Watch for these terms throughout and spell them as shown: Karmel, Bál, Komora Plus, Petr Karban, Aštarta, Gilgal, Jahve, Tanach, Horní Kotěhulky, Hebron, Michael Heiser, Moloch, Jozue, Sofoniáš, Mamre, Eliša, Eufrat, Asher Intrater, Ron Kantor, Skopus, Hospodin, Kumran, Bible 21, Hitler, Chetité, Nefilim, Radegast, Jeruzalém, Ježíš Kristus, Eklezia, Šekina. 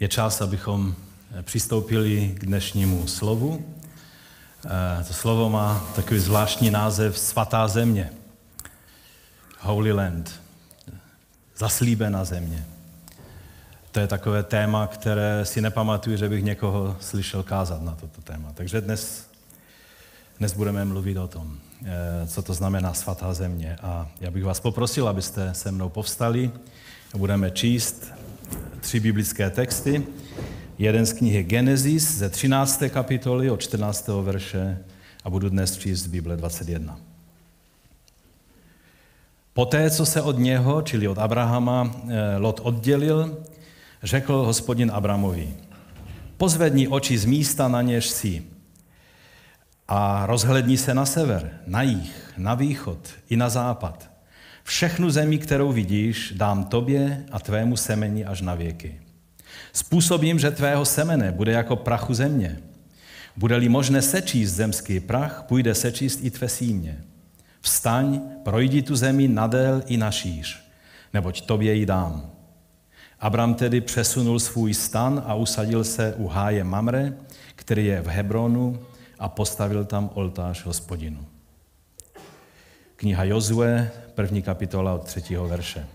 Je čas, abychom přistoupili k dnešnímu slovu. To slovo má takový zvláštní název Svatá země. Holy Land. Zaslíbená země. To je takové téma, které si nepamatuju, že bych někoho slyšel kázat na toto téma. Takže dnes budeme mluvit o tom, co to znamená Svatá země. A já bych vás poprosil, abyste se mnou povstali. Budeme číst 3 biblické texty. Jeden z knihy Genesis ze 13. kapitoly od 14. verše a budu dnes číst z Bible 21. Poté, co se od něho, čili od Abrahama, Lot oddělil, řekl Hospodin Abramovi: pozvedni oči z místa, na něž jsi, a rozhledni se na sever, na jih, na východ i na západ. Všechnu zemi, kterou vidíš, dám tobě a tvému semeni až na věky. Způsobím, že tvého semene bude jako prachu země. Bude-li možné sečíst zemský prach, půjde sečíst i tvé símě. Vstaň, projdi tu zemi nadél i našíř, neboť tobě ji dám. Abram tedy přesunul svůj stan a usadil se u háje Mamre, který je v Hebronu, a postavil tam oltář Hospodinu. Kniha Jozue, 1. kapitola od 3. verše.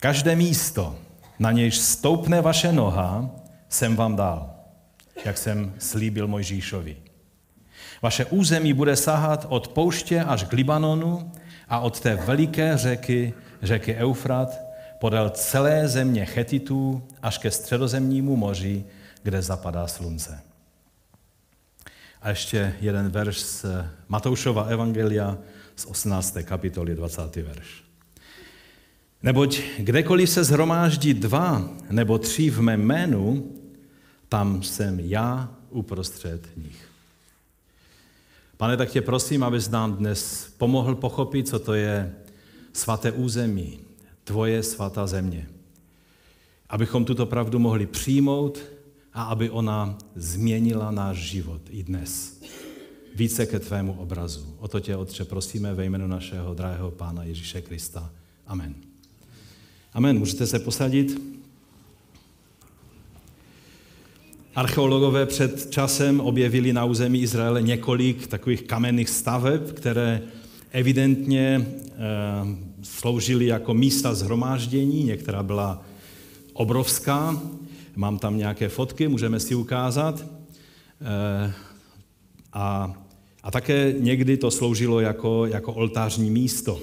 Každé místo, na nějž stoupne vaše noha, jsem vám dal, jak jsem slíbil Mojžíšovi. Vaše území bude sahat od pouště až k Libanonu a od té veliké řeky Eufrat, podél celé země Chetitů až ke Středozemnímu moři, kde zapadá slunce. A ještě jeden verš z Matoušova evangelia z 18. kapitoly 20. verš. Neboť kdekoliv se shromáždí 2 nebo 3 v mém jménu, tam jsem já uprostřed nich. Pane, tak tě prosím, abys nám dnes pomohl pochopit, co to je svaté území, tvoje svatá země. Abychom tuto pravdu mohli přijmout a aby ona změnila náš život i dnes. Více ke tvému obrazu. O to tě, Otče, prosíme ve jménu našeho drahého Pána Ježíše Krista. Amen. Amen. Můžete se posadit? Archeologové před časem objevili na území Izraele několik takových kamenných staveb, které evidentně sloužily jako místa shromáždění. Některá byla obrovská. Mám tam nějaké fotky, můžeme si ukázat. A také někdy to sloužilo jako oltářní místo.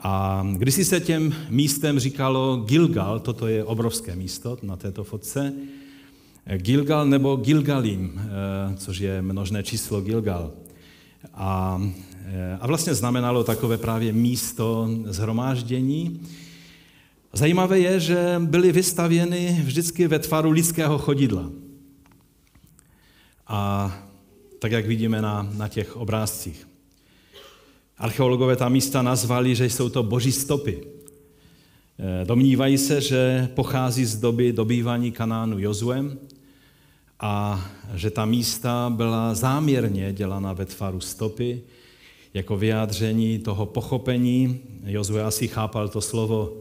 A když se těm místem říkalo Gilgal, toto je obrovské místo na této fotce, Gilgal nebo Gilgalim, což je množné číslo Gilgal. A vlastně znamenalo takové právě místo shromáždění. Zajímavé je, že byly vystavěny vždycky ve tvaru lidského chodidla. A tak, jak vidíme na těch obrázcích. Archeologové ta místa nazvali, že jsou to boží stopy. Domnívají se, že pochází z doby dobývání Kanánu Jozuem a že ta místa byla záměrně dělána ve tvaru stopy jako vyjádření toho pochopení. Jozue asi chápal to slovo,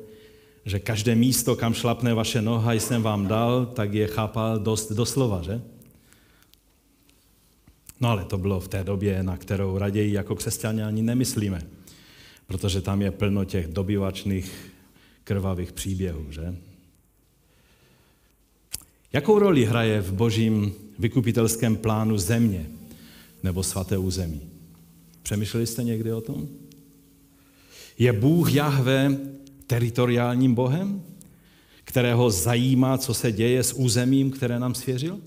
že každé místo, kam šlapne vaše noha, jsem vám dal, tak je chápal dost doslova, že? No ale to bylo v té době, na kterou raději jako křesťané ani nemyslíme, protože tam je plno těch dobyvačných krvavých příběhů, že? Jakou roli hraje v božím vykupitelském plánu země nebo svaté území? Přemýšleli jste někdy o tom? Je Bůh Jahve teritoriálním Bohem, kterého zajímá, co se děje s územím, které nám svěřil?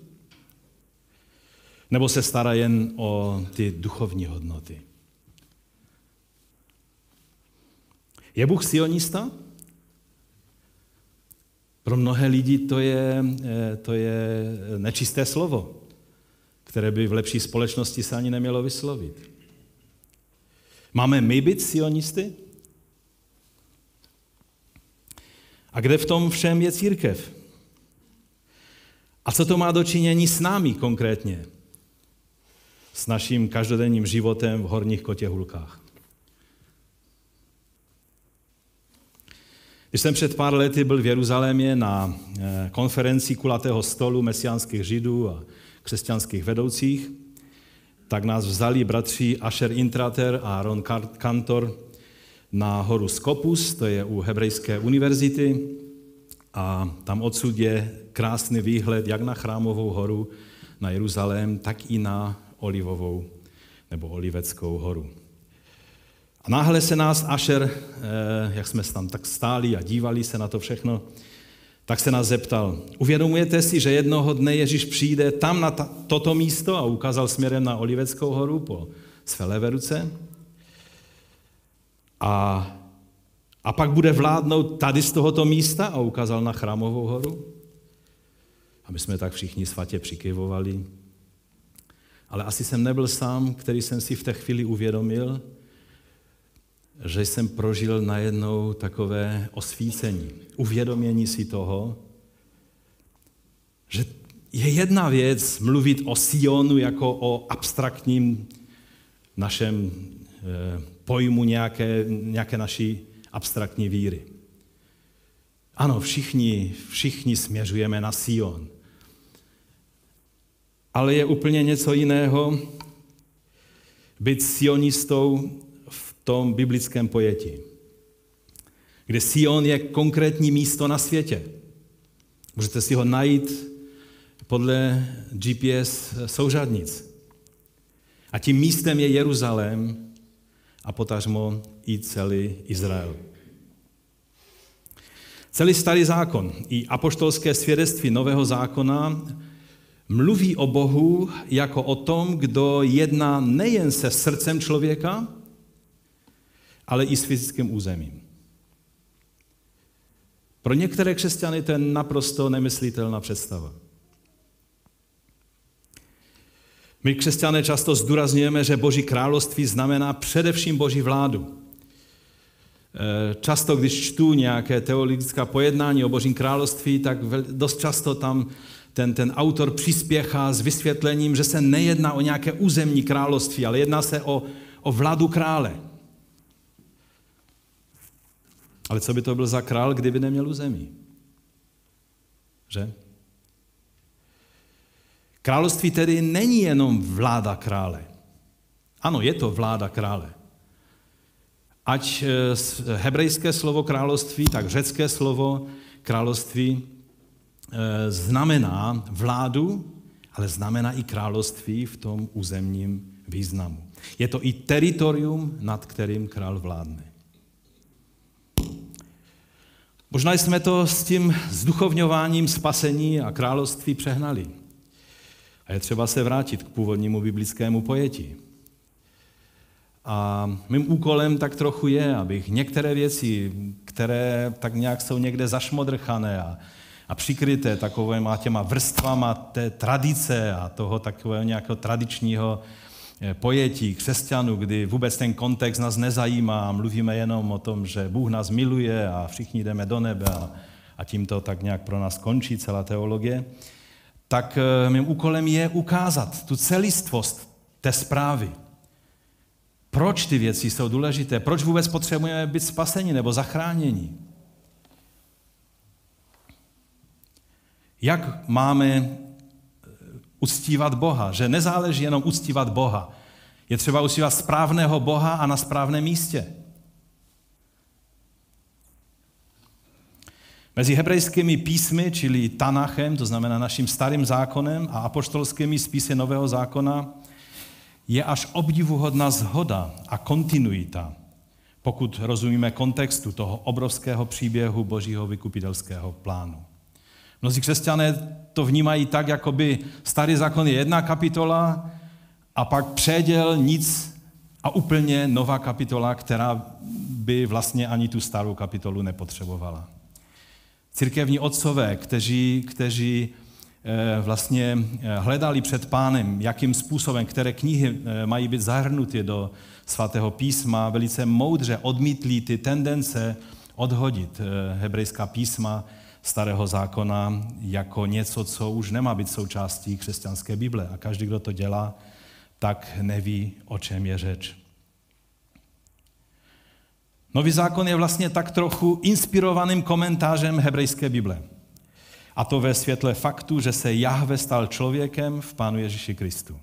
Nebo se stará jen o ty duchovní hodnoty? Je Bůh sionista? Pro mnohé lidi to je nečisté slovo, které by v lepší společnosti se ani nemělo vyslovit. Máme my být sionisty? A kde v tom všem je církev? A co to má do činění s námi konkrétně? S naším každodenním životem v Horních Kotěhulkách. Když jsem před pár lety byl v Jeruzalémě na konferenci kulatého stolu mesiánských Židů a křesťanských vedoucích, tak nás vzali bratři Asher Intrater a Ron Kantor na horu Skopus, to je u Hebrejské univerzity, a tam odsud je krásný výhled jak na Chrámovou horu, na Jeruzalém, tak i na Olivovou nebo Oliveckou horu. A náhle se nás Asher, jak jsme tam tak stáli a dívali se na to všechno, tak se nás zeptal, uvědomujete si, že jednoho dne Ježíš přijde tam na toto místo a ukázal směrem na Oliveckou horu po své levé ruce a pak bude vládnout tady z tohoto místa a ukázal na Chrámovou horu? A my jsme tak všichni svatě přikyvovali. Ale asi jsem nebyl sám, který jsem si v té chvíli uvědomil, že jsem prožil najednou takové osvícení, uvědomění si toho, že je jedna věc mluvit o Sionu jako o abstraktním našem pojmu nějaké naší abstraktní víry. Ano, všichni směřujeme na Sion. Ale je úplně něco jiného být sionistou v tom biblickém pojetí, kde Sion je konkrétní místo na světě. Můžete si ho najít podle GPS souřadnic. A tím místem je Jeruzalém a potažmo i celý Izrael. Celý Starý zákon i apoštolské svědectví Nového zákona mluví o Bohu jako o tom, kdo jedná nejen se srdcem člověka, ale i s fyzickým územím. Pro některé křesťany to je naprosto nemyslitelná představa. My křesťané často zdůrazňujeme, že Boží království znamená především Boží vládu. Často, když čtu nějaké teologická pojednání o Božím království, tak dost často tam ten autor přispěchá s vysvětlením, že se nejedná o nějaké územní království, ale jedná se o vládu krále. Ale co by to byl za král, kdyby neměl území? Že? Království tedy není jenom vláda krále. Ano, je to vláda krále. Ať hebrejské slovo království, tak řecké slovo království znamená vládu, ale znamená i království v tom územním významu. Je to i teritorium, nad kterým král vládne. Možná jsme to s tím zduchovňováním spasení a království přehnali. A je třeba se vrátit k původnímu biblickému pojetí. A mým úkolem tak trochu je, abych některé věci, které tak nějak jsou někde zašmodrchané a přikryté takovýma těma vrstvama té tradice a toho takového nějakého tradičního pojetí křesťanů, kdy vůbec ten kontext nás nezajímá a mluvíme jenom o tom, že Bůh nás miluje a všichni jdeme do nebe a tím to tak nějak pro nás končí celá teologie, tak mým úkolem je ukázat tu celistvost té zprávy. Proč ty věci jsou důležité? Proč vůbec potřebujeme být spaseni nebo zachráněni? Jak máme uctívat Boha? Že nezáleží jenom uctívat Boha. Je třeba uctívat správného Boha a na správném místě. Mezi hebrejskými písmy, čili Tanachem, to znamená naším starým zákonem, a apoštolskými spisy Nového zákona, je až obdivuhodná shoda a kontinuita, pokud rozumíme kontextu toho obrovského příběhu Božího vykupitelského plánu. Mnozí křesťané to vnímají tak, jako by Starý zákon je jedna kapitola a pak předěl nic a úplně nová kapitola, která by vlastně ani tu starou kapitolu nepotřebovala. Církevní otcové, kteří vlastně hledali před Pánem, jakým způsobem, které knihy mají být zahrnuty do svatého písma, velice moudře odmítli ty tendence odhodit hebrejská písma Starého zákona jako něco, co už nemá být součástí křesťanské Bible. A každý, kdo to dělá, tak neví, o čem je řeč. Nový zákon je vlastně tak trochu inspirovaným komentářem hebrejské Bible. A to ve světle faktu, že se Jahve stal člověkem v Pánu Ježíši Kristu.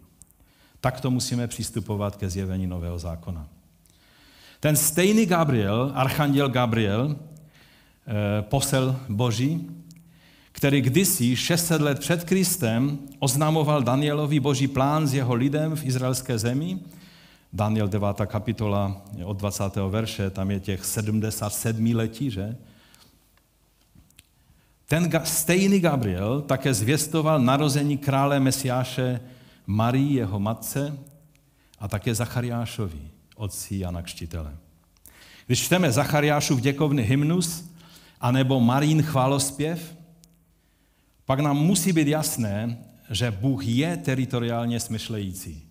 Tak to musíme přistupovat ke zjevení Nového zákona. Ten stejný Gabriel, archanděl Gabriel, posel Boží, který kdysi 600 let před Kristem oznamoval Danielovi Boží plán s jeho lidem v izraelské zemi. Daniel 9. kapitola od 20. verše, tam je těch 77 letí, že? Ten stejný Gabriel také zvěstoval narození krále Mesiáše Marii, jeho matce, a také Zachariášovi, otci Jana Křtitele. Když čteme Zachariášův děkovný hymnus anebo Marín chválospěv, pak nám musí být jasné, že Bůh je teritoriálně smyšlející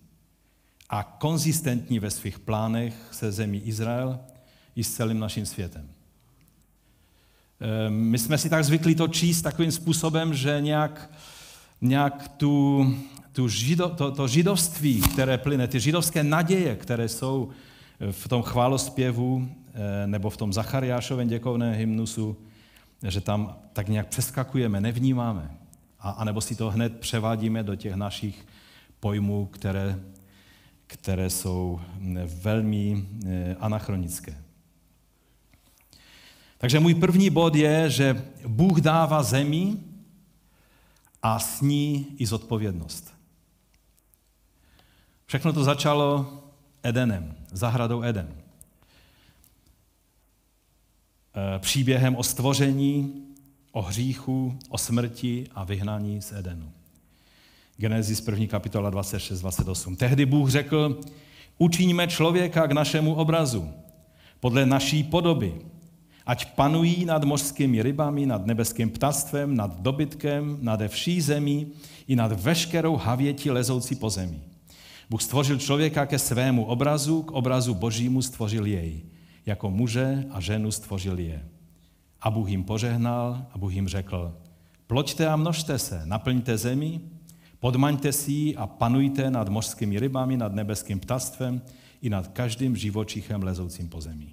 a konzistentní ve svých plánech se zemí Izrael i s celým naším světem. My jsme si tak zvykli to číst takovým způsobem, že nějak to židovství, které plyne, ty židovské naděje, které jsou v tom chválospěvu nebo v tom Zachariášovém děkovném hymnusu, že tam tak nějak přeskakujeme, nevnímáme. A nebo si to hned převádíme do těch našich pojmů, které jsou velmi anachronické. Takže můj první bod je, že Bůh dává zemi a s ní i zodpovědnost. Všechno to začalo Edenem, zahradou Eden. Příběhem o stvoření, o hříchu, o smrti a vyhnání z Edenu. Genesis 1. kapitola 26-28. Tehdy Bůh řekl, učiňme člověka k našemu obrazu, podle naší podoby, ať panují nad mořskými rybami, nad nebeským ptactvem, nad dobytkem, nade vší zemí i nad veškerou havětí lezoucí po zemi. Bůh stvořil člověka ke svému obrazu, k obrazu Božímu stvořil jej. Jako muže a ženu stvořil je. A Bůh jim požehnal a Bůh jim řekl, ploďte a množte se, naplňte zemi, podmaňte si ji a panujte nad mořskými rybami, nad nebeským ptactvem i nad každým živočichem lezoucím po zemi.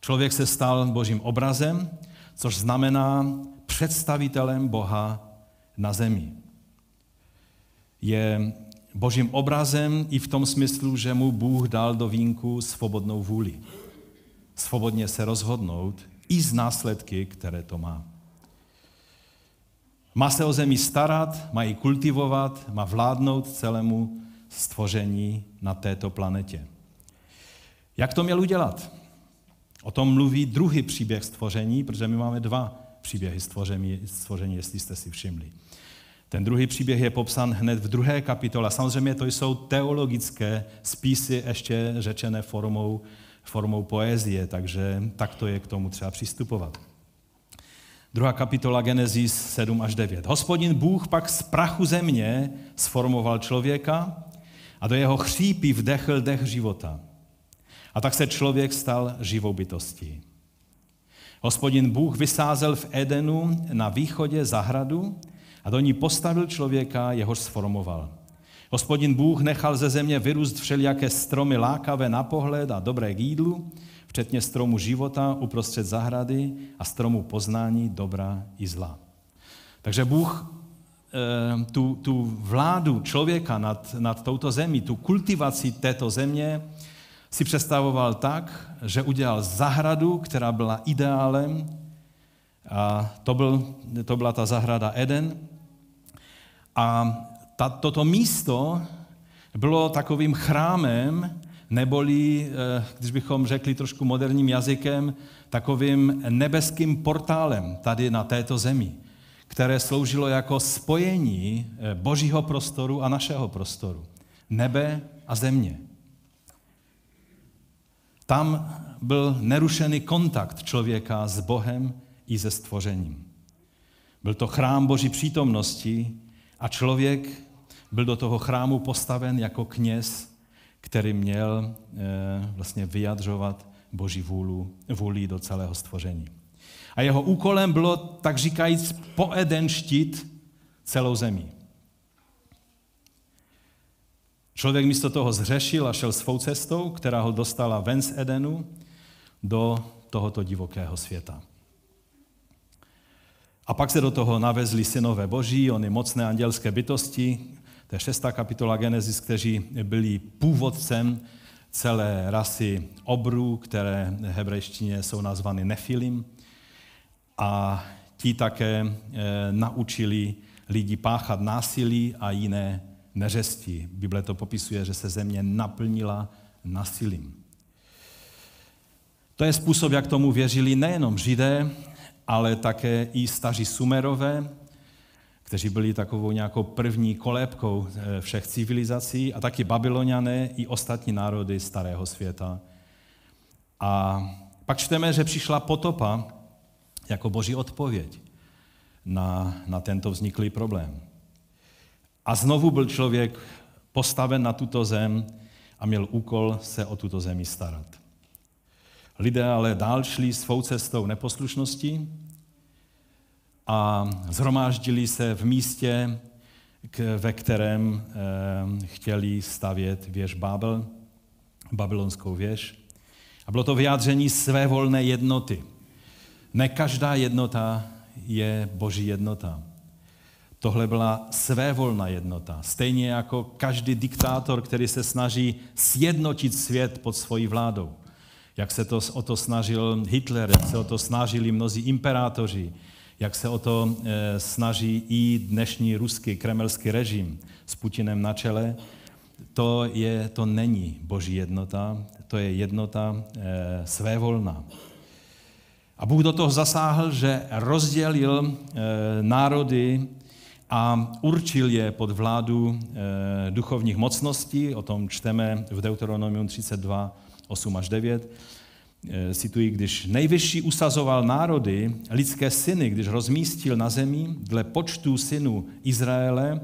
Člověk se stal Božím obrazem, což znamená představitelem Boha na zemi. Je Božím obrazem i v tom smyslu, že mu Bůh dal do vínku svobodnou vůli. Svobodně se rozhodnout i z následky, které to má. Má se o zemi starat, má ji kultivovat, má vládnout celému stvoření na této planetě. Jak to měl udělat? O tom mluví druhý příběh stvoření, protože my máme dva příběhy stvoření, jestli jste si všimli. Ten druhý příběh je popsán hned v 2. kapitole. Samozřejmě to jsou teologické spisy, ještě řečené formou poezie, takže takto je k tomu třeba přistupovat. 2. kapitola Genesis 7 až 9. Hospodin Bůh pak z prachu země sformoval člověka a do jeho chřípí vdechl dech života. A tak se člověk stal živou bytostí. Hospodin Bůh vysázel v Edenu na východě zahradu a do ní postavil člověka, jehož sformoval. Hospodin Bůh nechal ze země vyrůst všelijaké stromy lákavé na pohled a dobré k jídlu, včetně stromu života uprostřed zahrady a stromu poznání dobra i zla. Takže Bůh tu vládu člověka nad touto zemí, tu kultivaci této země si představoval tak, že udělal zahradu, která byla ideálem, a to byla ta zahrada Eden. A toto místo bylo takovým chrámem, neboli, když bychom řekli trošku moderním jazykem, takovým nebeským portálem tady na této zemi, které sloužilo jako spojení Božího prostoru a našeho prostoru. Nebe a země. Tam byl nerušený kontakt člověka s Bohem i se stvořením. Byl to chrám Boží přítomnosti a člověk byl do toho chrámu postaven jako kněz, který měl vlastně vyjadřovat Boží vůli do celého stvoření. A jeho úkolem bylo, tak říkajíc, poedenštit celou zemi. Člověk místo toho zhřešil a šel svou cestou, která ho dostala ven z Edenu, do tohoto divokého světa. A pak se do toho navezli synové boží, oni mocné andělské bytosti, to je 6. kapitola Genesis, kteří byli původcem celé rasy obrů, které v hebrejštině jsou nazvány nefilim. A ti také naučili lidi páchat násilí a jiné neřesti. Bible to popisuje, že se země naplnila násilím. To je způsob, jak tomu věřili nejenom Židé, ale také i staří Sumerové, kteří byli takovou nějakou první kolébkou všech civilizací, a taky Babyloniané i ostatní národy starého světa. A pak čteme, že přišla potopa jako boží odpověď na tento vzniklý problém. A znovu byl člověk postaven na tuto zem a měl úkol se o tuto zemi starat. Lidé ale dál šli svou cestou neposlušnosti a zhromáždili se v místě, ve kterém chtěli stavět věž Babel, babylonskou věž. A bylo to vyjádření svévolné jednoty. Ne každá jednota je boží jednota. Tohle byla svévolná jednota. Stejně jako každý diktátor, který se snaží sjednotit svět pod svojí vládou. Jak se o to snažil Hitler, jak se o to snažili mnozí imperátoři, jak se o to snaží i dnešní ruský kremelský režim s Putinem na čele. To není boží jednota, to je jednota svévolná. A Bůh do toho zasáhl, že rozdělil národy a určil je pod vládu duchovních mocností, o tom čteme v Deuteronomium 32, 8 až 9. Cituji, když nejvyšší usazoval národy, lidské syny, když rozmístil na zemi, dle počtu synů Izraele,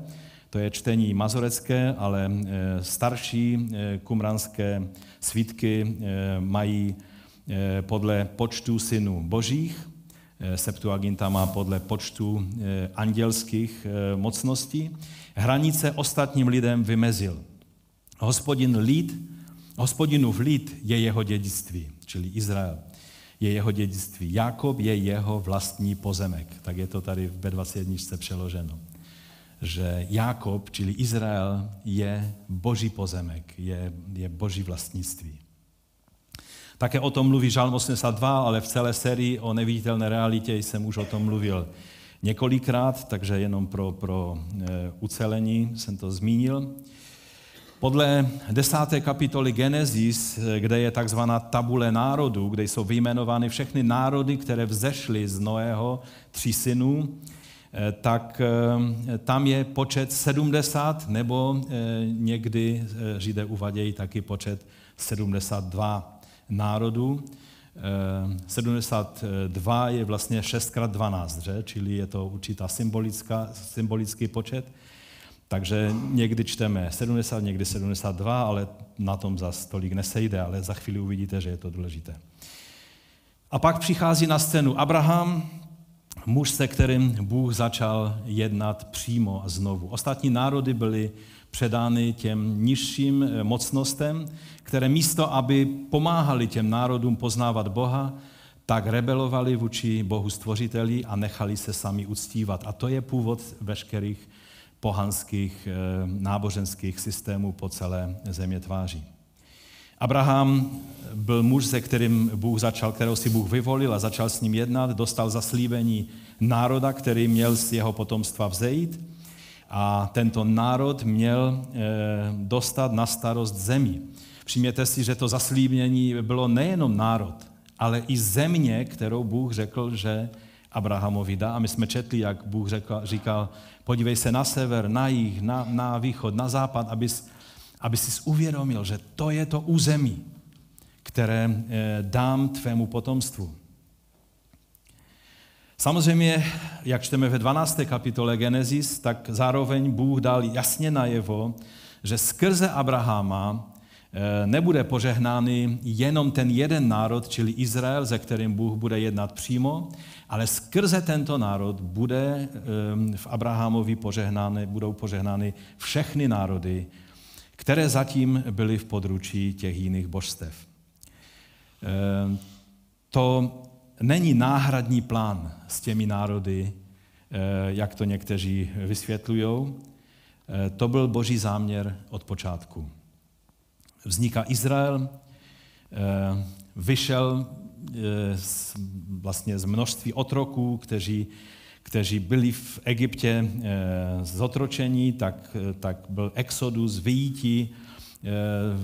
to je čtení mazorecké, ale starší kumranské svítky mají podle počtu synů božích, Septuaginta má podle počtu andělských mocností, hranice ostatním lidem vymezil. Hospodinův lid je jeho dědictví, čili Izrael je jeho dědictví. Jákob je jeho vlastní pozemek. Tak je to tady v B21 přeloženo, že Jákob, čili Izrael, je boží pozemek, je boží vlastnictví. Také o tom mluví Žalm 82, ale v celé sérii o neviditelné realitě jsem už o tom mluvil několikrát, takže jenom pro ucelení jsem to zmínil. Podle 10. kapitoly Genesis, kde je takzvaná tabule národů, kde jsou vyjmenovány všechny národy, které vzešly z Noého, 3 synů, tak tam je počet 70, nebo někdy Židé uvadějí taky počet 72 národů. 72 je vlastně 6x12, že? Čili je to určitá symbolický počet. Takže někdy čteme 70, někdy 72, ale na tom zas tolik nesejde, ale za chvíli uvidíte, že je to důležité. A pak přichází na scénu Abraham, muž, se kterým Bůh začal jednat přímo a znovu. Ostatní národy byly předány těm nižším mocnostem, které místo, aby pomáhali těm národům poznávat Boha, tak rebelovali vůči Bohu stvořiteli a nechali se sami uctívat. A to je původ veškerých pohanských náboženských systémů po celé země tváří. Abraham byl muž, se kterým Bůh začal, kterého si Bůh vyvolil a začal s ním jednat, dostal zaslíbení národa, který měl z jeho potomstva vzejít, a tento národ měl dostat na starost zemi. Přijměte si, že to zaslíbení bylo nejenom národ, ale i země, kterou Bůh řekl, že Abrahamovi dá. A my jsme četli, jak Bůh říkal, podívej se na sever, na jih, na východ, na západ, aby jsi uvědomil, že to je to území, které dám tvému potomstvu. Samozřejmě, jak čteme ve 12. kapitole Genesis, tak zároveň Bůh dal jasně najevo, že skrze Abrahama nebude požehnány jenom ten jeden národ, čili Izrael, se kterým Bůh bude jednat přímo, ale skrze tento národ v Abrahamovi budou požehnány všechny národy, které zatím byly v područí těch jiných božstev. to není náhradní plán s těmi národy, jak to někteří vysvětlují. To byl Boží záměr od počátku. Vzniká Izrael, vyšel vlastně z množství otroků, kteří byli v Egyptě zotročení, tak byl exodus, vyjítí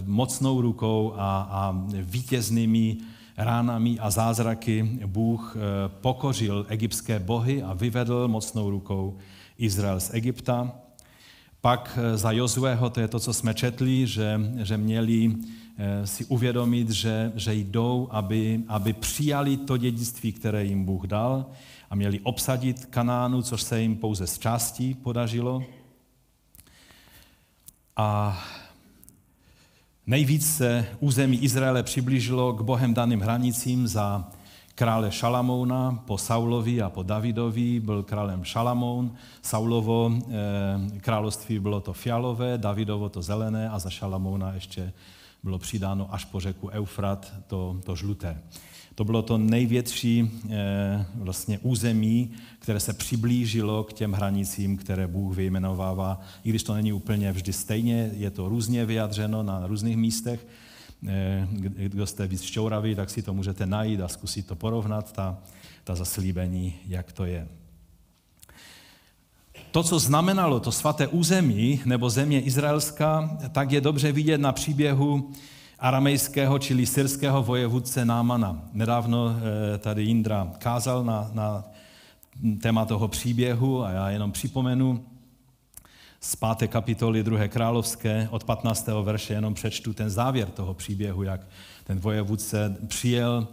mocnou rukou a vítěznými ránami a zázraky Bůh pokořil egyptské bohy a vyvedl mocnou rukou Izrael z Egypta. Pak za Jozueho, to je to, co jsme četli, že měli si uvědomit, že jdou, aby přijali to dědictví, které jim Bůh dal, a měli obsadit Kanánu, což se jim pouze z části podařilo. A nejvíc se území Izraele přiblížilo k Bohem daným hranicím za krále Šalamouna, po Saulovi a po Davidovi byl králem Šalamoun, Saulovo království bylo to fialové, Davidovo to zelené a za Šalamouna ještě bylo přidáno až po řeku Eufrat to žluté. To bylo to největší vlastně území, které se přiblížilo k těm hranicím, které Bůh vyjmenovává, i když to není úplně vždy stejně, je to různě vyjadřeno na různých místech. Kdo jste víc šťouraví, tak si to můžete najít a zkusit to porovnat, ta zaslíbení, jak to je. To, co znamenalo to svaté území nebo země izraelská, tak je dobře vidět na příběhu aramejského, čili syrského vojevůdce Námana. Nedávno tady Jindra kázal na téma toho příběhu a já jenom připomenu z 5. kapitoly 2. královské od 15. verše, jenom přečtu ten závěr toho příběhu, jak ten vojevůdce přijel,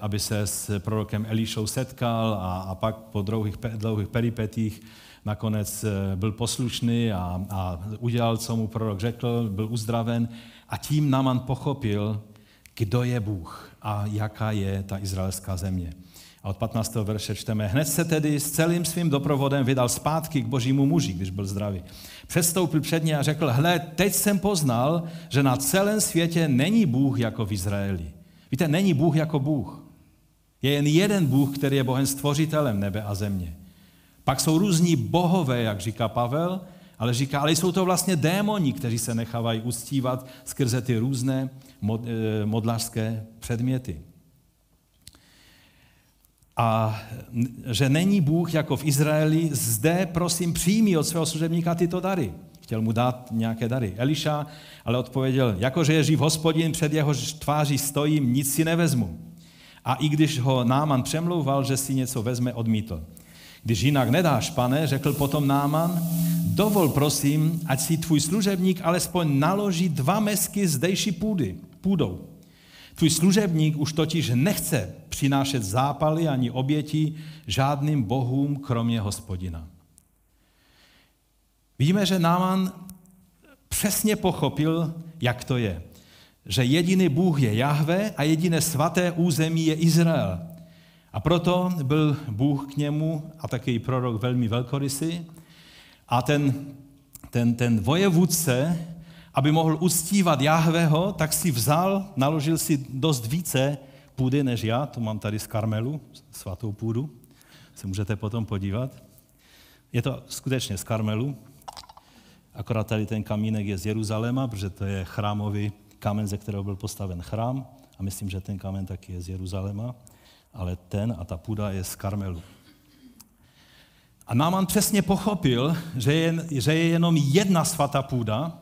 aby se s prorokem Elišou setkal a pak po dlouhých peripetích nakonec byl poslušný a udělal, co mu prorok řekl, byl uzdraven a tím Náman pochopil, kdo je Bůh a jaká je ta izraelská země. A od 15. verše čteme, hned se tedy s celým svým doprovodem vydal zpátky k božímu muži, když byl zdravý. Předstoupil před ně a řekl, hle, teď jsem poznal, že na celém světě není Bůh jako v Izraeli. Víte, není Bůh jako Bůh. Je jen jeden Bůh, který je Bohem stvořitelem nebe a země. Pak jsou různí bohové, jak říká Pavel, ale jsou to vlastně démoni, kteří se nechávají uctívat skrze ty různé modlářské předměty. A že není Bůh jako v Izraeli, zde prosím přijmi od svého služebníka tyto dary. Chtěl mu dát nějaké dary. Eliša ale odpověděl, jakože je živ Hospodin, před jeho tváří stojím, nic si nevezmu. A i když ho Náman přemlouval, že si něco vezme, odmítl. Když jinak nedáš, pane, řekl potom Náman, dovol prosím, ať si tvůj služebník alespoň naloží 2 mesky zdejší půdou. Tvůj služebník už totiž nechce přinášet zápaly ani oběti žádným bohům, kromě Hospodina. Vidíme, že Náman přesně pochopil, jak to je. Že jediný Bůh je Jahve a jediné svaté území je Izrael. A proto byl Bůh k němu a taky prorok velmi velkorysý. A ten vojevůdce, aby mohl uctívat Jahveho, tak si vzal, naložil si dost více půdy než já, to mám tady z Karmelu, svatou půdu, se můžete potom podívat. Je to skutečně z Karmelu, akorát tady ten kamínek je z Jeruzaléma, protože to je chrámový kámen, ze kterého byl postaven chrám a myslím, že ten kámen taky je z Jeruzaléma, ale ten a ta půda je z Karmelu. A Náman přesně pochopil, že je jenom jedna svatá půda,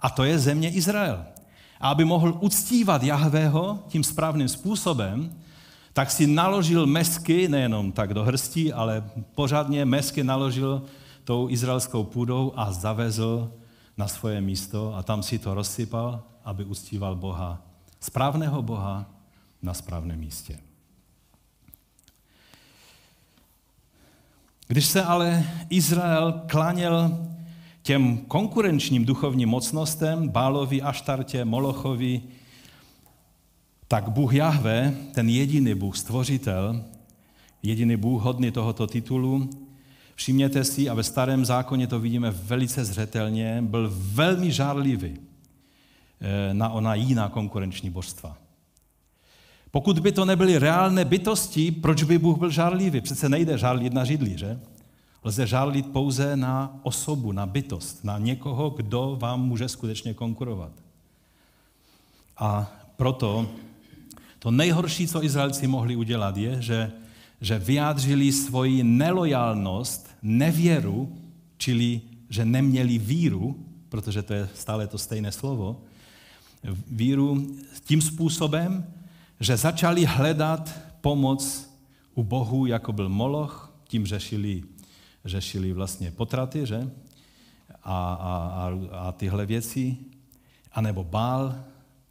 a to je země Izrael. A aby mohl uctívat Jahvého tím správným způsobem, tak si naložil mesky, nejenom tak do hrstí, ale pořádně mesky naložil tou izraelskou půdou a zavezl na svoje místo a tam si to rozsypal, aby uctíval Boha, správného Boha na správném místě. Když se ale Izrael klaněl těm konkurenčním duchovním mocnostem, Bálovi, Aštartě, Molochovi, tak Bůh Jahve, ten jediný Bůh, stvořitel, jediný Bůh hodný tohoto titulu, všimněte si, a ve Starém zákoně to vidíme velice zřetelně, byl velmi žárlivý na ona jiná konkurenční božstva. Pokud by to nebyly reálné bytosti, proč by Bůh byl žárlivý? Přece nejde žárlit na židli, že? Lze žárlit pouze na osobu, na bytost, na někoho, kdo vám může skutečně konkurovat. A proto to nejhorší, co Izraelci mohli udělat, je, že vyjádřili svoji nelojálnost, nevěru, čili že neměli víru, protože to je stále to stejné slovo, víru tím způsobem, že začali hledat pomoc u bohů, jako byl Moloch, tím řešili vlastně potraty, že? A tyhle věci, anebo Bál,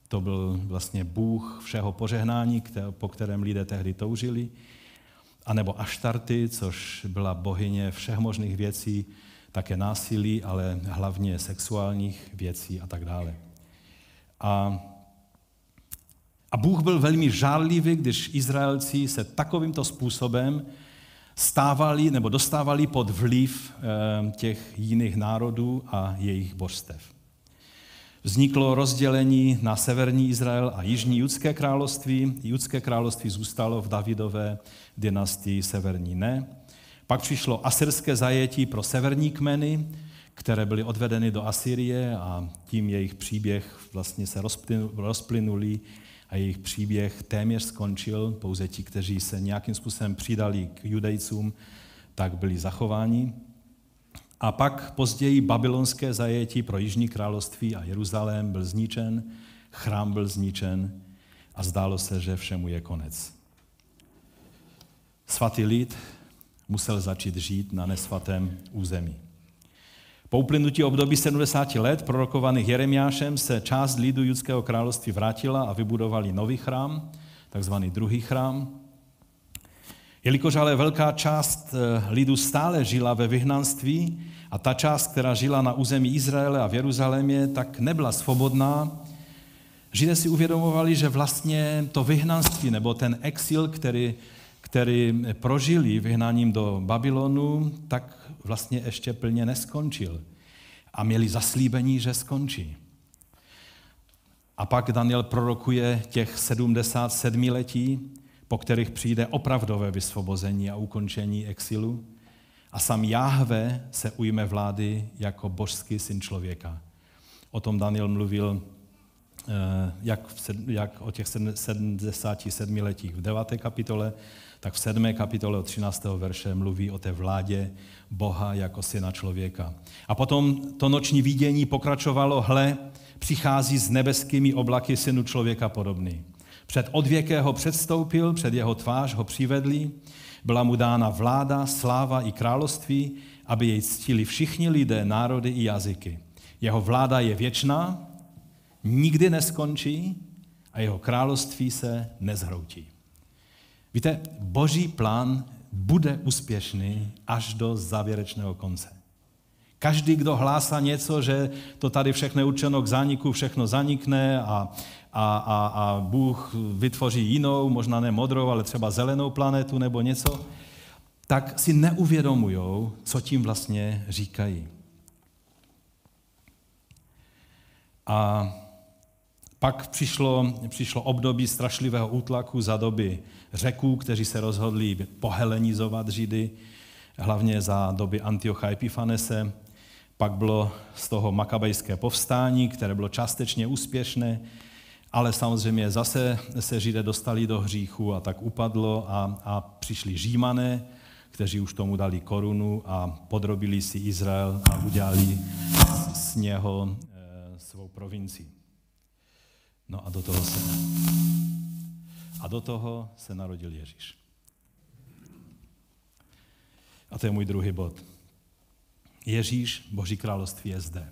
to byl vlastně bůh všeho požehnání, po kterém lidé tehdy toužili, anebo Aštarty, což byla bohyně všech možných věcí, také násilí, ale hlavně sexuálních věcí a tak dále. A Bůh byl velmi žárlivý, když Izraelci se takovýmto způsobem stávali nebo dostávali pod vliv těch jiných národů a jejich božstev. Vzniklo rozdělení na severní Izrael a jižní judské království. Judské království zůstalo v Davidové dynastii, severní ne. Pak přišlo asyrské zajetí pro severní kmeny, které byly odvedeny do Asyrie a tím jejich příběh vlastně se rozplynulý a jejich příběh téměř skončil. Pouze ti, kteří se nějakým způsobem přidali k judejcům, tak byli zachováni. A pak později babylonské zajetí pro jižní království a Jeruzalém byl zničen, chrám byl zničen a zdálo se, že všemu je konec. Svatý lid musel začít žít na nesvatém území. Po uplynutí období 70 let, prorokovaných Jeremiášem, se část lidu judského království vrátila a vybudovali nový chrám, takzvaný druhý chrám. Jelikož ale velká část lidu stále žila ve vyhnanství a ta část, která žila na území Izraele a v Jeruzalémě, tak nebyla svobodná, Židé si uvědomovali, že vlastně to vyhnanství nebo ten exil, který prožili vyhnáním do Babylonu, tak vlastně ještě plně neskončil. A měli zaslíbení, že skončí. A pak Daniel prorokuje těch 77 letí, po kterých přijde opravdové vysvobození a ukončení exilu. A sám Jahve se ujme vlády jako božský syn člověka. O tom Daniel mluvil jak o těch 77 letích v 9. kapitole, tak v 7. kapitole od 13. verše mluví o té vládě Boha jako syna člověka. A potom to noční vidění pokračovalo, hle, přichází s nebeskými oblaky synu člověka podobný. Před odvěkého předstoupil, před jeho tvář ho přivedli, byla mu dána vláda, sláva i království, aby jej ctili všichni lidé, národy i jazyky. Jeho vláda je věčná, nikdy neskončí a jeho království se nezhroutí. Víte, boží plán bude úspěšný až do závěrečného konce. Každý, kdo hlásá něco, že to tady všechno je určeno k zániku, všechno zanikne a Bůh vytvoří jinou, možná ne modrou, ale třeba zelenou planetu nebo něco, tak si neuvědomujou, co tím vlastně říkají. A pak přišlo období strašlivého útlaku za doby Řeků, kteří se rozhodli pohelenizovat Židy, hlavně za doby Antiocha Epifanese. Pak bylo z toho makabejské povstání, které bylo částečně úspěšné, ale samozřejmě zase se Židé dostali do hříchu a tak upadlo a přišli Římané, kteří už tomu dali korunu a podrobili si Izrael a udělali z něho svou provincii. No a do toho se narodil Ježíš. A to je můj druhý bod. Ježíš, Boží království je zde.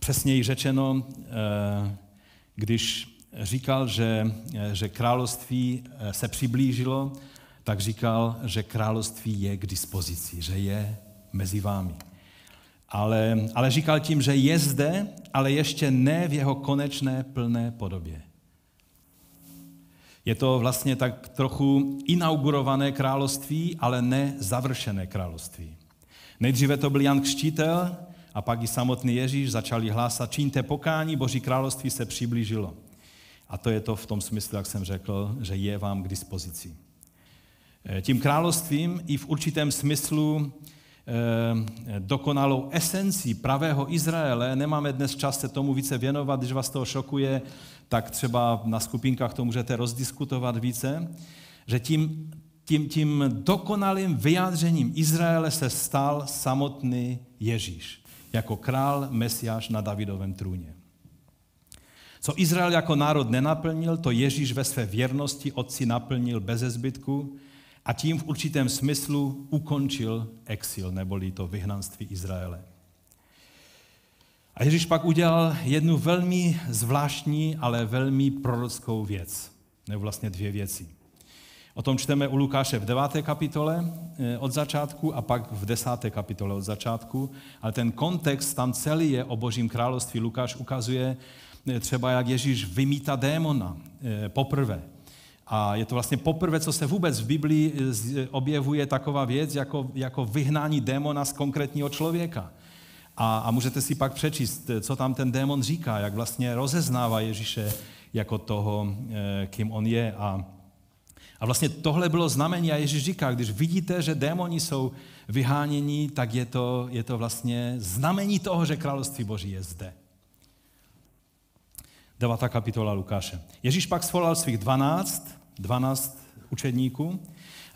Přesněji řečeno, když říkal, že království se přiblížilo, tak říkal, že království je k dispozici, že je mezi vámi. Ale říkal tím, že je zde, ale ještě ne v jeho konečné plné podobě. Je to vlastně tak trochu inaugurované království, ale ne završené království. Nejdříve to byl Jan Křtitel a pak i samotný Ježíš začali hlásat, čiňte pokání, Boží království se přiblížilo. A to je to v tom smyslu, jak jsem řekl, že je vám k dispozici. Tím královstvím i v určitém smyslu dokonalou esenci pravého Izraele, nemáme dnes čas se tomu více věnovat, když vás toho šokuje, tak třeba na skupinkách to můžete rozdiskutovat více, že tím dokonalým vyjádřením Izraele se stal samotný Ježíš, jako král, mesiáš na Davidovém trůně. Co Izrael jako národ nenaplnil, to Ježíš ve své věrnosti otci naplnil beze zbytku a tím v určitém smyslu ukončil exil, neboli to vyhnanství Izraele. A Ježíš pak udělal jednu velmi zvláštní, ale velmi prorockou věc, nebo vlastně dvě věci. O tom čteme u Lukáše v 9. kapitole od začátku a pak v 10. kapitole od začátku, ale ten kontext tam celý je o Božím království. Lukáš ukazuje třeba, jak Ježíš vymítá démona poprvé. A je to vlastně poprvé, co se vůbec v Biblii objevuje taková věc, jako vyhnání démona z konkrétního člověka. A můžete si pak přečíst, co tam ten démon říká, jak vlastně rozeznává Ježíše jako toho, kým on je. A vlastně tohle bylo znamení a Ježíš říká, když vidíte, že démoni jsou vyháněni, tak je to vlastně znamení toho, že království Boží je zde. 9. kapitola Lukáše. Ježíš pak svolal svých 12 učedníků,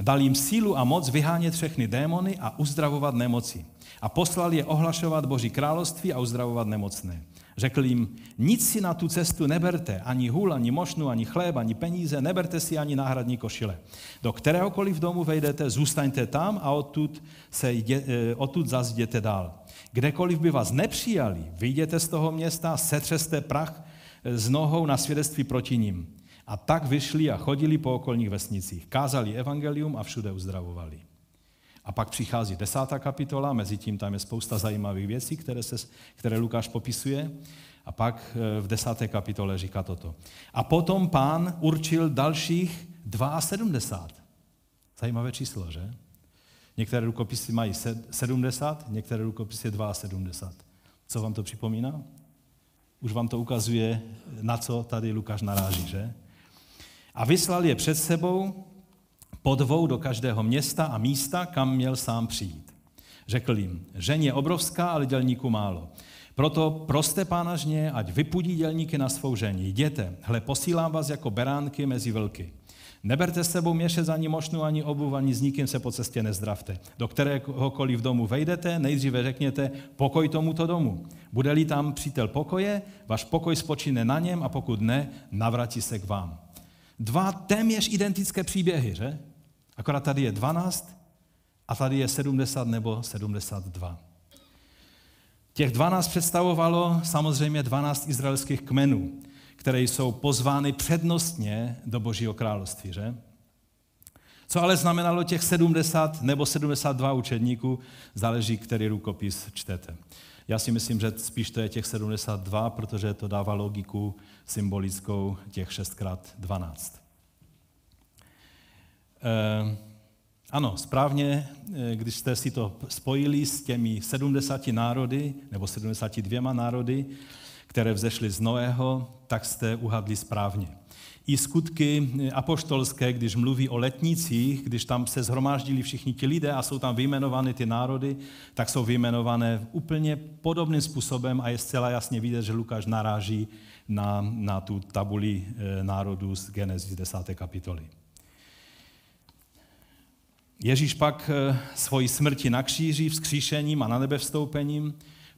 dal jim sílu a moc vyhánět všechny démony a uzdravovat nemoci. A poslal je ohlašovat Boží království a uzdravovat nemocné. Řekl jim, nic si na tu cestu neberte, ani hůl, ani mošnu, ani chléb, ani peníze, neberte si ani náhradní košile. Do kteréhokoliv domu vejdete, zůstaňte tam a odtud zas jděte dál. Kdekoliv by vás nepřijali, vyjděte z toho města, setřeste prach s nohou na svědectví proti ním. A tak vyšli a chodili po okolních vesnicích, kázali evangelium a všude uzdravovali. A pak přichází 10. kapitola, mezi tím tam je spousta zajímavých věcí, které Lukáš popisuje. A pak v 10. kapitole říká toto. A potom Pán určil dalších 72. Zajímavé číslo, že? Některé rukopisy mají 70, některé rukopisy 72. Co vám to připomíná? Už vám to ukazuje, na co tady Lukáš naráží, že? A vyslal je před sebou po 2 do každého města a místa, kam měl sám přijít. Řekl jim, žeň je obrovská, ale dělníků málo. Proto proste Pána žně, ať vypudí dělníky na svou ženi. Jděte, hle, posílám vás jako beránky mezi vlky. Neberte s sebou měšec, ani mošnu, ani obuv, ani s nikým se po cestě nezdravte. Do kteréhokoliv domu vejdete, nejdříve řekněte pokoj tomuto domu. Bude-li tam přítel pokoje, váš pokoj spočíne na něm a pokud ne, navratí se k vám. 2 téměř identické příběhy, že? Akorát tady je 12 a tady je 70 nebo 72. Těch 12 představovalo samozřejmě 12 izraelských kmenů, které jsou pozvány přednostně do Božího království, že? Co ale znamenalo těch 70 nebo 72 učedníků, záleží, který rukopis čtete. Já si myslím, že spíš to je těch 72, protože to dává logiku symbolickou těch 6x12. Ano, správně, když jste si to spojili s těmi 70 národy, nebo 72 národy, které vzešly z Noého, tak jste uhadli správně. I skutky apoštolské, když mluví o letnicích, když tam se shromáždili všichni ti lidé a jsou tam vyjmenovány ty národy, tak jsou vyjmenované úplně podobným způsobem a je zcela jasně vidět, že Lukáš naráží na tu tabuli národů z Genesis 10. kapitoly. Ježíš pak svoji smrti na kříži, vzkříšením a na nebe vstoupením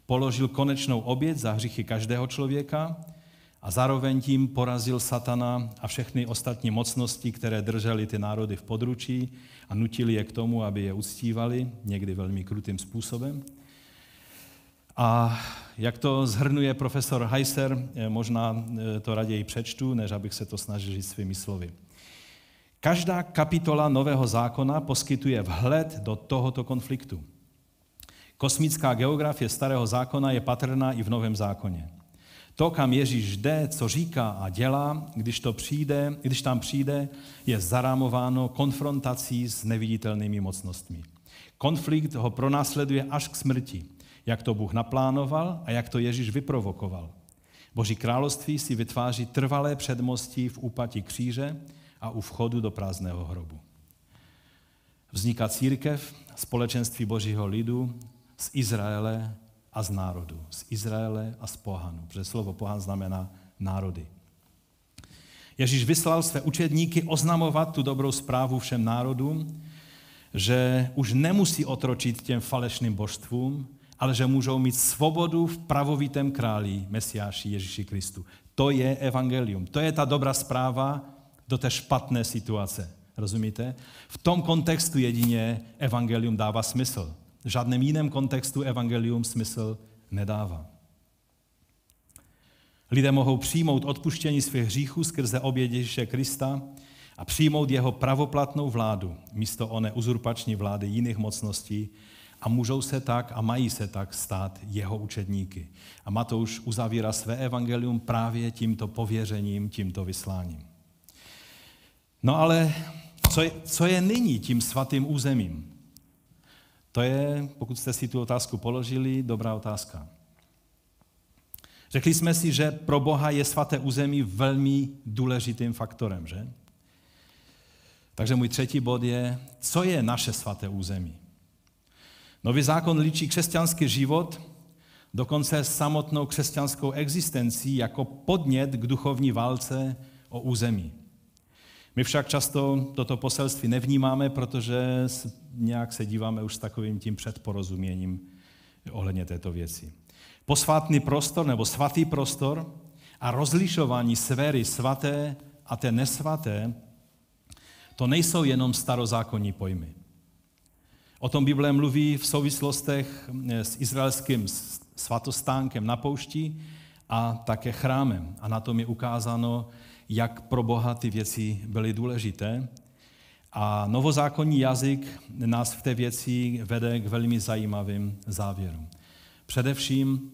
položil konečnou oběť za hříchy každého člověka a zároveň tím porazil satana a všechny ostatní mocnosti, které držely ty národy v područí a nutili je k tomu, aby je uctívali, někdy velmi krutým způsobem. A jak to shrnuje profesor Heiser, možná to raději přečtu, než abych se to snažil říct svými slovy. Každá kapitola Nového zákona poskytuje vhled do tohoto konfliktu. Kosmická geografie Starého zákona je patrná i v Novém zákoně. To, kam Ježíš jde, co říká a dělá, když tam přijde, je zarámováno konfrontací s neviditelnými mocnostmi. Konflikt ho pronásleduje až k smrti, jak to Bůh naplánoval a jak to Ježíš vyprovokoval. Boží království si vytváří trvalé předmostí v úpatí kříže a u vchodu do prázdného hrobu. Vzniká církev, společenství Božího lidu z Izraele a z národů. Z Izraele a z pohanu, protože slovo pohan znamená národy. Ježíš vyslal své učedníky oznamovat tu dobrou zprávu všem národům, že už nemusí otročit těm falešným božstvům, ale že můžou mít svobodu v pravovitém králi, Mesiáši Ježíši Kristu. To je evangelium, to je ta dobrá zpráva do té špatné situace. Rozumíte? V tom kontextu jedině evangelium dává smysl. V žádném jiném kontextu evangelium smysl nedává. Lidé mohou přijmout odpuštění svých hříchů skrze oběť Ježíše Krista a přijmout jeho pravoplatnou vládu místo oné uzurpační vlády jiných mocností a můžou se tak a mají se tak stát jeho učedníky. A Matouš uzavírá své evangelium právě tímto pověřením, tímto vysláním. No ale co je nyní tím svatým územím? To je, pokud jste si tu otázku položili, dobrá otázka. Řekli jsme si, že pro Boha je svaté území velmi důležitým faktorem, že? Takže můj třetí bod je, co je naše svaté území? Nový zákon líčí křesťanský život, dokonce samotnou křesťanskou existenci jako podnět k duchovní válce o území. My však často toto poselství nevnímáme, protože nějak se díváme už s takovým tím předporozuměním ohledně této věci. Posvátný prostor nebo svatý prostor a rozlišování sféry svaté a té nesvaté, to nejsou jenom starozákonní pojmy. O tom Bible mluví v souvislostech s izraelským svatostánkem na poušti a také chrámem. A na tom je ukázáno, jak pro Boha ty věci byly důležité. A novozákonní jazyk nás v té věci vede k velmi zajímavým závěrům. Především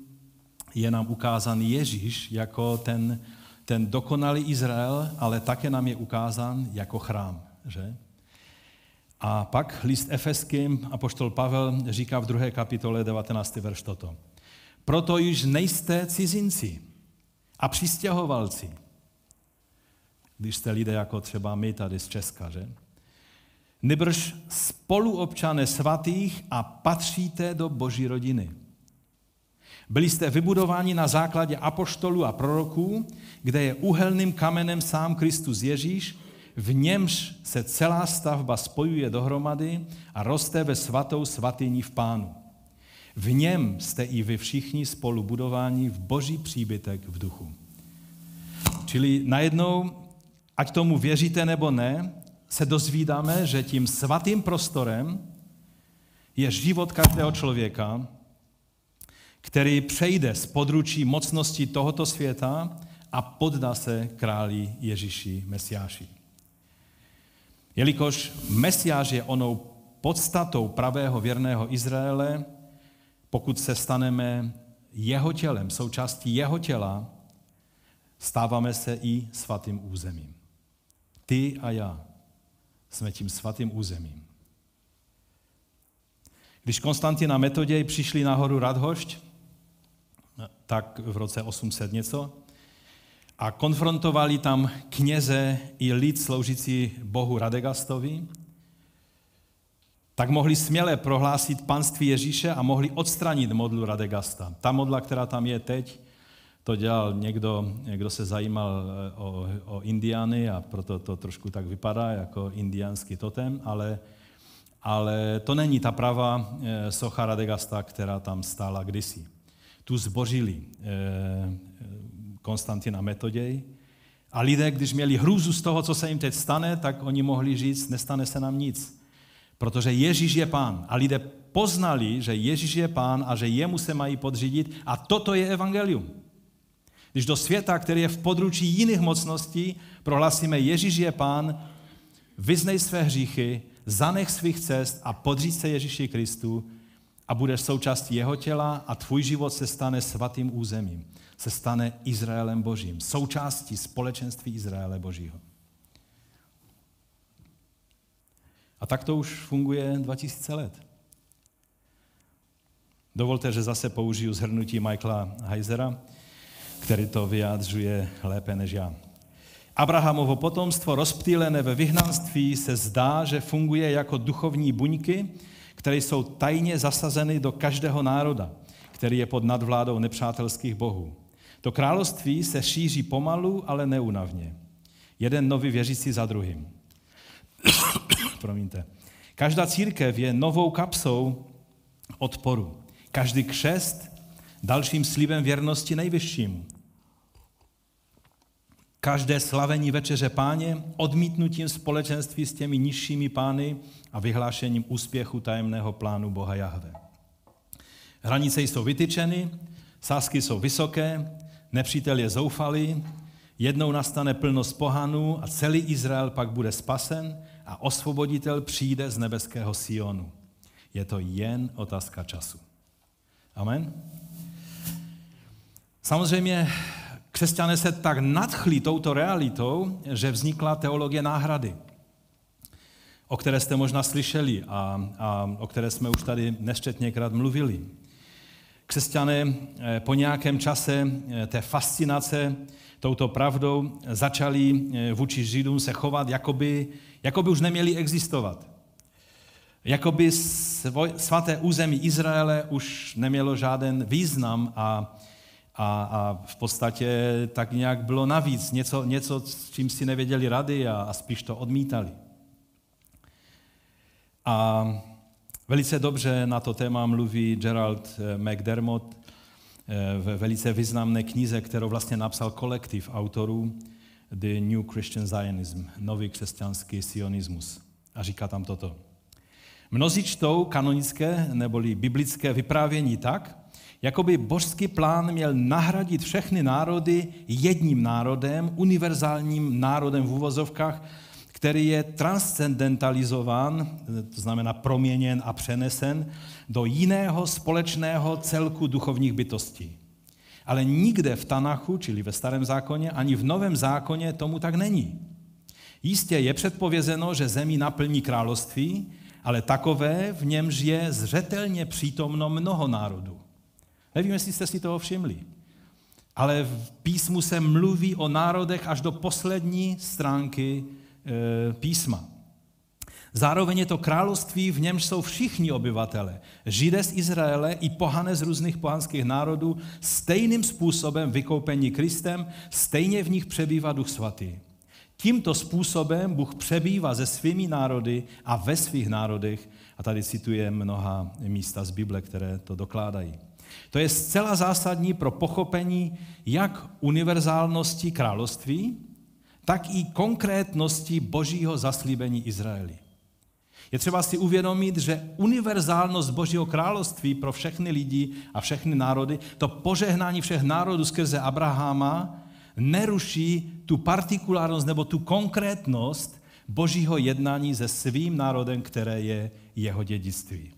je nám ukázán Ježíš jako ten dokonalý Izrael, ale také nám je ukázán jako chrám, že? A pak list Efeským apoštol Pavel říká v 2. kapitole 19. verš toto. Proto již nejste cizinci a přistěhovalci, když jste lidé jako třeba my tady z Česka, že? Nýbrž spoluobčané svatých a patříte do Boží rodiny. Byli jste vybudováni na základě apoštolů a proroků, kde je úhelným kamenem sám Kristus Ježíš, v němž se celá stavba spojuje dohromady a roste ve svatou svatyni v Pánu. V něm jste i vy všichni spolu budováni v Boží příbytek v duchu. Čili najednou, ať tomu věříte nebo ne, se dozvídáme, že tím svatým prostorem je život každého člověka, který přejde z područí mocnosti tohoto světa a poddá se králi Ježíši Mesiáši. Jelikož Mesiáš je onou podstatou pravého věrného Izraele, pokud se staneme jeho tělem, součástí jeho těla, stáváme se i svatým územím. Ty a já jsme tím svatým územím. Když Konstantin a Metoděj přišli na horu Radhošť, tak v roce 800 něco, a konfrontovali tam kněze i lid sloužící bohu Radegastovi, tak mohli směle prohlásit panství Ježíše a mohli odstranit modlu Radegasta. Ta modla, která tam je teď, to dělal někdo, kdo se zajímal o Indiány a proto to trošku tak vypadá jako indiánský totem, ale to není ta pravá socha Radegasta, která tam stála kdysi. Tu zbořili Konstantin a Metoděj. A lidé, když měli hrůzu z toho, co se jim teď stane, tak oni mohli říct, nestane se nám nic. Protože Ježíš je Pán. A lidé poznali, že Ježíš je Pán a že jemu se mají podřídit. A toto je evangelium. Když do světa, který je v područí jiných mocností, prohlásíme Ježíš je Pán, vyznej své hříchy, zanech svých cest a podříď se Ježíši Kristu a budeš součástí jeho těla a tvůj život se stane svatým územím. Se stane Izraelem Božím, součástí společenství Izraele Božího. A tak to už funguje 2000 let. Dovolte, že zase použiju shrnutí Michaela Heisera který to vyjádřuje lépe než já. Abrahamovo potomstvo rozptýlené ve vyhnanství se zdá, že funguje jako duchovní buňky, které jsou tajně zasazeny do každého národa, který je pod nadvládou nepřátelských bohů. To království se šíří pomalu, ale neúnavně. Jeden nový věřící za druhým. Promiňte. Každá církev je novou kapsou odporu. Každý křest dalším slibem věrnosti nejvyššímu. Každé slavení večeře Páně odmítnutím společenství s těmi nižšími pány a vyhlášením úspěchu tajemného plánu Boha Jahve. Hranice jsou vytyčeny, sázky jsou vysoké, nepřítel je zoufalý, jednou nastane plnost pohanů a celý Izrael pak bude spasen a osvoboditel přijde z nebeského Sionu. Je to jen otázka času. Amen. Samozřejmě křesťané se tak nadchli touto realitou, že vznikla teologie náhrady, o které jste možná slyšeli a o které jsme už tady nesčetněkrát mluvili. Křesťané po nějakém čase té fascinace touto pravdou začali vůči Židům se chovat, jakoby už neměli existovat. Jakoby svaté území Izraele už nemělo žádný význam a v podstatě tak nějak bylo navíc, něco, s čím si nevěděli rady a spíš to odmítali. A velice dobře na to téma mluví Gerald McDermott ve velice významné knize, kterou vlastně napsal kolektiv autorů The New Christian Zionism, nový křesťanský sionismus. A říká tam toto. Mnozí čtou kanonické neboli biblické vyprávění tak, jakoby božský plán měl nahradit všechny národy jedním národem, univerzálním národem v uvozovkách, který je transcendentalizován, to znamená proměněn a přenesen, do jiného společného celku duchovních bytostí. Ale nikde v Tanachu, čili ve Starém zákoně, ani v Novém zákoně tomu tak není. Jistě je předpovězeno, že zemi naplní království, ale takové, v němž je zřetelně přítomno mnoho národů. Nevím, jestli jste si toho všimli, ale v písmu se mluví o národech až do poslední stránky písma. Zároveň je to království, v němž jsou všichni obyvatele, Židé z Izraele i pohané z různých pohanských národů, stejným způsobem vykoupení Kristem, stejně v nich přebývá Duch Svatý. Tímto způsobem Bůh přebývá se svými národy a ve svých národech, a tady cituje mnoha místa z Bible, které to dokládají. To je zcela zásadní pro pochopení jak univerzálnosti království, tak i konkrétnosti božího zaslíbení Izraeli. Je třeba si uvědomit, že univerzálnost božího království pro všechny lidi a všechny národy, to požehnání všech národů skrze Abrahama, neruší tu partikulárnost nebo tu konkrétnost božího jednání se svým národem, které je jeho dědictví.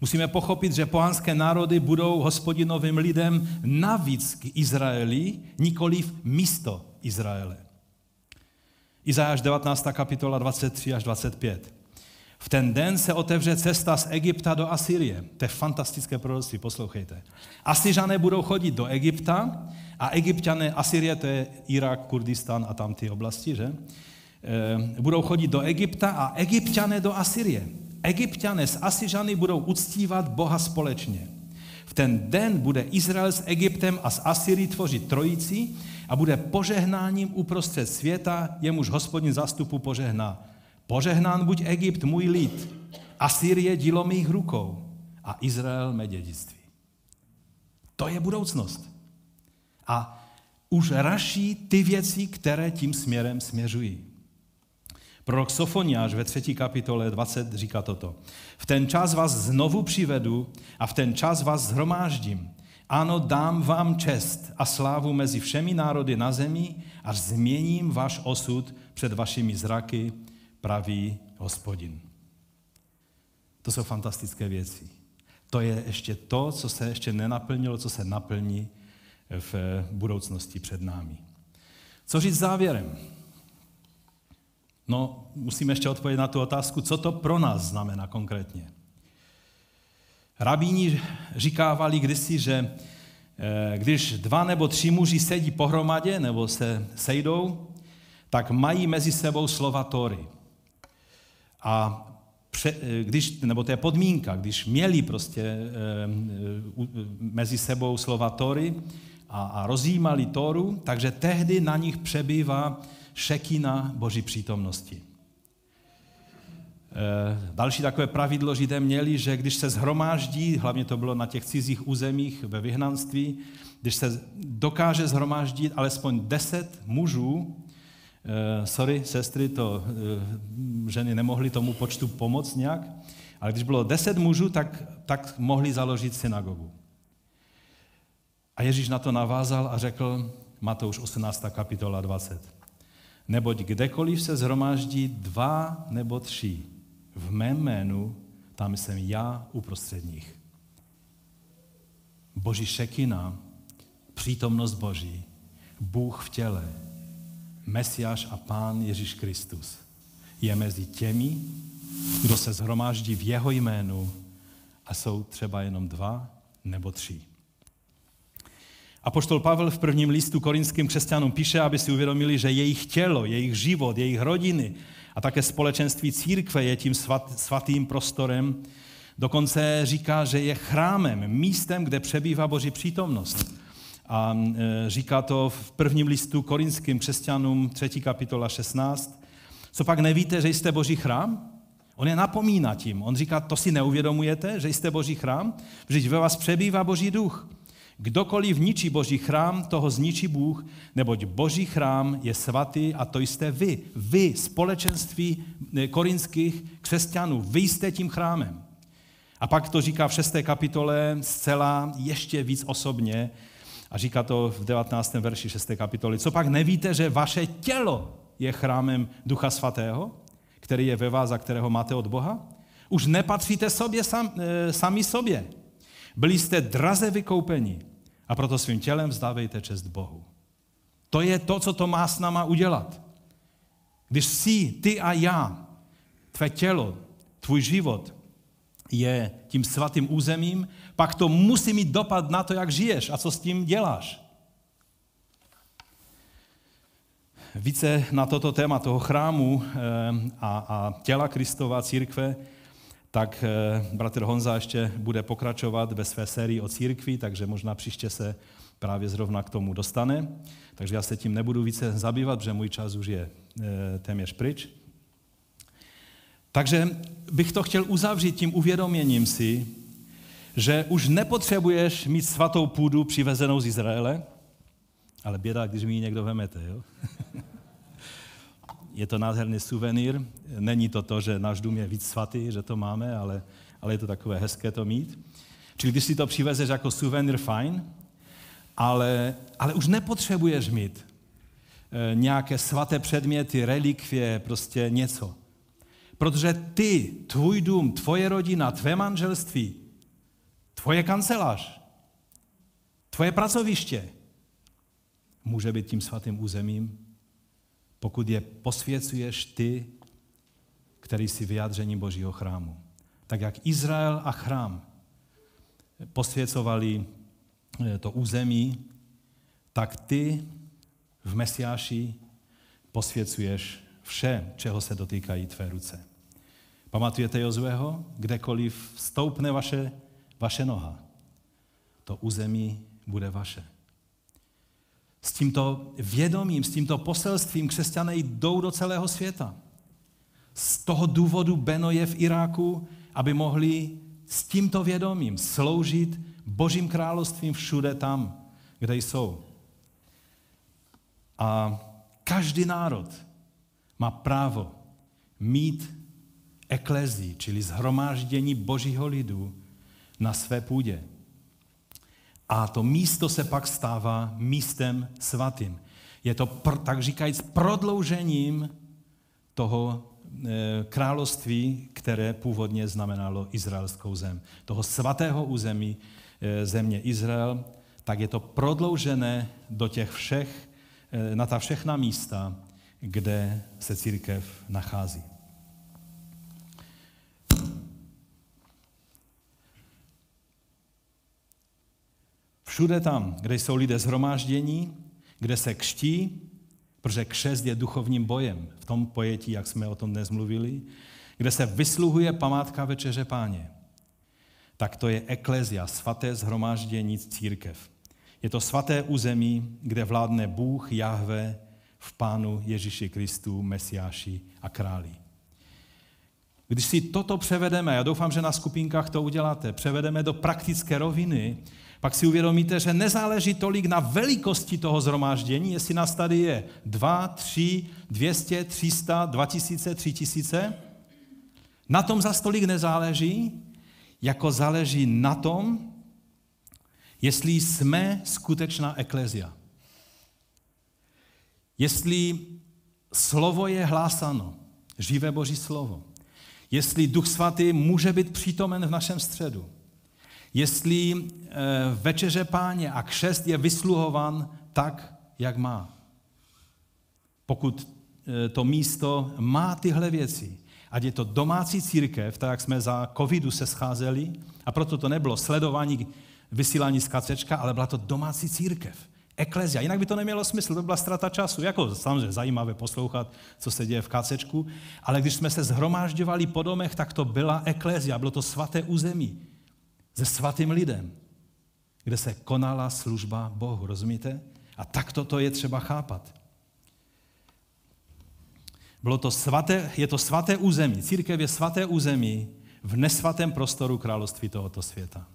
Musíme pochopit, že pohanské národy budou Hospodinovým lidem navíc k Izraeli, nikoliv místo Izraele. Izajáš 19. kapitola 23 až 25. V ten den se otevře cesta z Egypta do Asyrie. To je fantastické proroctví, poslouchejte. Asyřané budou chodit do Egypta a Egypťané, Asyrie to je Irák, Kurdistán a tam ty oblasti, že? Budou chodit do Egypta a Egypťané do Asyrie. Egypťané s Asyřany budou uctívat Boha společně. V ten den bude Izrael s Egyptem a s Asyrií tvořit trojici a bude požehnáním uprostřed světa, jemuž Hospodin zástupu požehná. Požehnán buď Egypt, můj lid, Asyrie dílo mých rukou a Izrael mé dědictví. To je budoucnost. A už raší ty věci, které tím směrem směřují. Prorok Sofoniáš ve 3. kapitole 20 říká toto. V ten čas vás znovu přivedu a v ten čas vás zhromáždím. Ano, dám vám čest a slávu mezi všemi národy na zemi a změním váš osud před vašimi zraky, praví Hospodin. To jsou fantastické věci. To je ještě to, co se ještě nenaplnilo, co se naplní v budoucnosti před námi. Co říct závěrem? No, musíme ještě odpovědět na tu otázku, co to pro nás znamená konkrétně. Rabíni říkávali kdysi, že Když dva nebo tři muži sedí pohromadě, nebo se sejdou, tak mají mezi sebou slova Tóry. A to je podmínka, když měli prostě mezi sebou slova Tóry a rozjímali Tóru, takže tehdy na nich přebývá šekina Boží přítomnosti. Další takové pravidlo Židé měli, že když se shromáždí, hlavně to bylo na těch cizích územích ve vyhnanství, když se dokáže shromáždit alespoň 10 mužů, sorry, sestry, to ženy nemohly tomu počtu pomoct nějak, ale když bylo 10 mužů, tak mohli založit synagogu. A Ježíš na to navázal a řekl, Matouš 18. kapitola 20. Neboť kdekoliv se shromáždí 2 nebo 3, v mém jménu, tam jsem já uprostřed nich. Boží šekina, přítomnost Boží, Bůh v těle, Mesiáš a Pán Ježíš Kristus je mezi těmi, kdo se shromáždí v jeho jménu a jsou třeba jenom 2 nebo 3. Apoštol Pavel v prvním listu korinským křesťanům píše, aby si uvědomili, že jejich tělo, jejich život, jejich rodiny a také společenství církve je tím svatým prostorem. Dokonce říká, že je chrámem, místem, kde přebývá Boží přítomnost. A říká to v prvním listu korinským křesťanům 3. kapitola 16. Co pak nevíte, že jste Boží chrám? On je napomíná tím. On říká, to si neuvědomujete, že jste Boží chrám? Vždyť ve vás přebývá Boží duch. Kdokoliv ničí Boží chrám, toho zničí Bůh, neboť Boží chrám je svatý a to jste vy. Vy, společenství korinských křesťanů, vy jste tím chrámem. A pak to říká v 6. kapitole zcela ještě víc osobně a říká to v 19. verši 6. kapitoly. Co pak nevíte, že vaše tělo je chrámem Ducha Svatého, který je ve vás a kterého máte od Boha? Už nepatříte sobě sami sobě. Byli jste draze vykoupeni a proto svým tělem vzdávejte čest Bohu. To je to, co to má s náma udělat. Když jsi, ty a já, tvé tělo, tvůj život je tím svatým územím, pak to musí mít dopad na to, jak žiješ a co s tím děláš. Více na toto téma toho chrámu a těla Kristova církve, tak bratr Honza ještě bude pokračovat ve své sérii o církvi, takže možná příště se právě zrovna k tomu dostane. Takže já se tím nebudu více zabývat, protože můj čas už je téměř pryč. Takže bych to chtěl uzavřít tím uvědoměním si, že už nepotřebuješ mít svatou půdu přivezenou z Izraele, ale běda, když mi ji někdo vemete, jo? Je to nádherný suvenýr. Není to to, že náš dům je víc svatý, že to máme, ale je to takové hezké to mít. Čili když si to přivezeš jako suvenýr, fajn, ale už nepotřebuješ mít nějaké svaté předměty, relikvie, prostě něco. Protože ty, tvůj dům, tvoje rodina, tvé manželství, tvoje kancelář, tvoje pracoviště může být tím svatým územím, pokud je posvěcuješ ty, který jsi vyjádření Božího chrámu. Tak jak Izrael a chrám posvěcovali to území, tak ty v Mesiáši posvěcuješ vše, čeho se dotýkají tvé ruce. Pamatujete Jozueho? Kdekoliv stoupne vaše noha, to území bude vaše. S tímto vědomím, s tímto poselstvím křesťané jdou do celého světa. Z toho důvodu Beno je v Iráku, aby mohli s tímto vědomím sloužit Božím královstvím všude tam, kde jsou. A každý národ má právo mít eklezii, čili shromáždění Božího lidu na své půdě. A to místo se pak stává místem svatým. Je to, tak říkajíc, prodloužením toho království, které původně znamenalo izraelskou zem. Toho svatého území země Izrael, tak je to prodloužené do těch všech, na ta všechna místa, kde se církev nachází. Všude tam, kde jsou lidé shromáždění, kde se křtí, protože křest je duchovním bojem, v tom pojetí, jak jsme o tom dnes mluvili, kde se vysluhuje památka Večeře Páně. Tak to je eklezia, svaté shromáždění církev. Je to svaté území, kde vládne Bůh, Jahve, v Pánu Ježíši Kristu, Mesiáši a Králi. Když si toto převedeme, já doufám, že na skupinkách to uděláte, převedeme do praktické roviny, pak si uvědomíte, že nezáleží tolik na velikosti toho shromáždění, jestli nás tady je 2, 3, 200, 300, 2000, 3000. Na tom zas tolik nezáleží, jako záleží na tom, jestli jsme skutečná eklezia. Jestli slovo je hlásáno, živé Boží slovo. Jestli Duch Svatý může být přítomen v našem středu. Jestli Večeře Páně a křest je vysluhovan tak, jak má. Pokud to místo má tyhle věci, ať je to domácí církev, tak jak jsme za covidu se scházeli, a proto to nebylo sledování, vysílání z kacečka, ale byla to domácí církev, eklezia. Jinak by to nemělo smysl, to byla ztráta času. Jako samozřejmě zajímavé poslouchat, co se děje v kacečku, ale když jsme se shromážďovali po domech, tak to byla eklezia, bylo to svaté území se svatým lidem, kde se konala služba Bohu, rozumíte? A tak toto je třeba chápat. Je to svaté území, církev je svaté území v nesvatém prostoru království tohoto světa.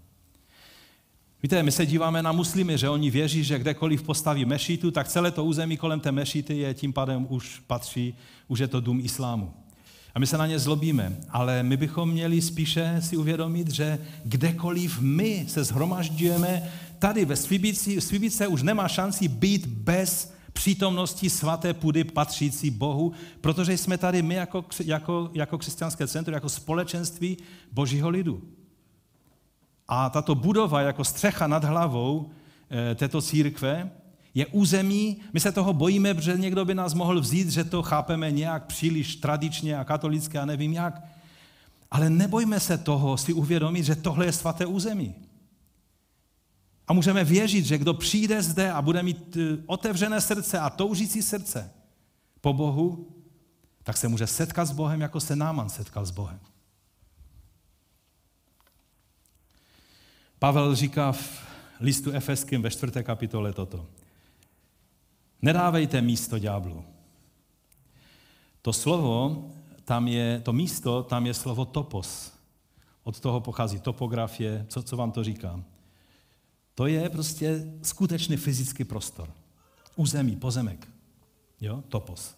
Víte, my se díváme na muslimy, že oni věří, že kdekoliv postaví mešitu, tak celé to území kolem té mešity je tím pádem už je to dům islámu. A my se na ně zlobíme, ale my bychom měli spíše si uvědomit, že kdekoliv my se shromažďujeme, tady ve Svibice už nemá šanci být bez přítomnosti svaté půdy patřící Bohu, protože jsme tady my jako křesťanské centrum, jako společenství Božího lidu. A tato budova jako střecha nad hlavou této církve je území, my se toho bojíme, protože někdo by nás mohl vzít, že to chápeme nějak příliš tradičně a katolicky a nevím jak. Ale nebojme se toho si uvědomit, že tohle je svaté území. A můžeme věřit, že kdo přijde zde a bude mít otevřené srdce a toužící srdce po Bohu, tak se může setkat s Bohem, jako se Náman setkal s Bohem. Pavel říká v listu Efeským ve 4. kapitole toto. Nedávejte místo ďáblu. To místo tam je slovo topos. Od toho pochází topografie, co vám to říkám. To je prostě skutečný fyzický prostor. Území, pozemek. Jo? Topos.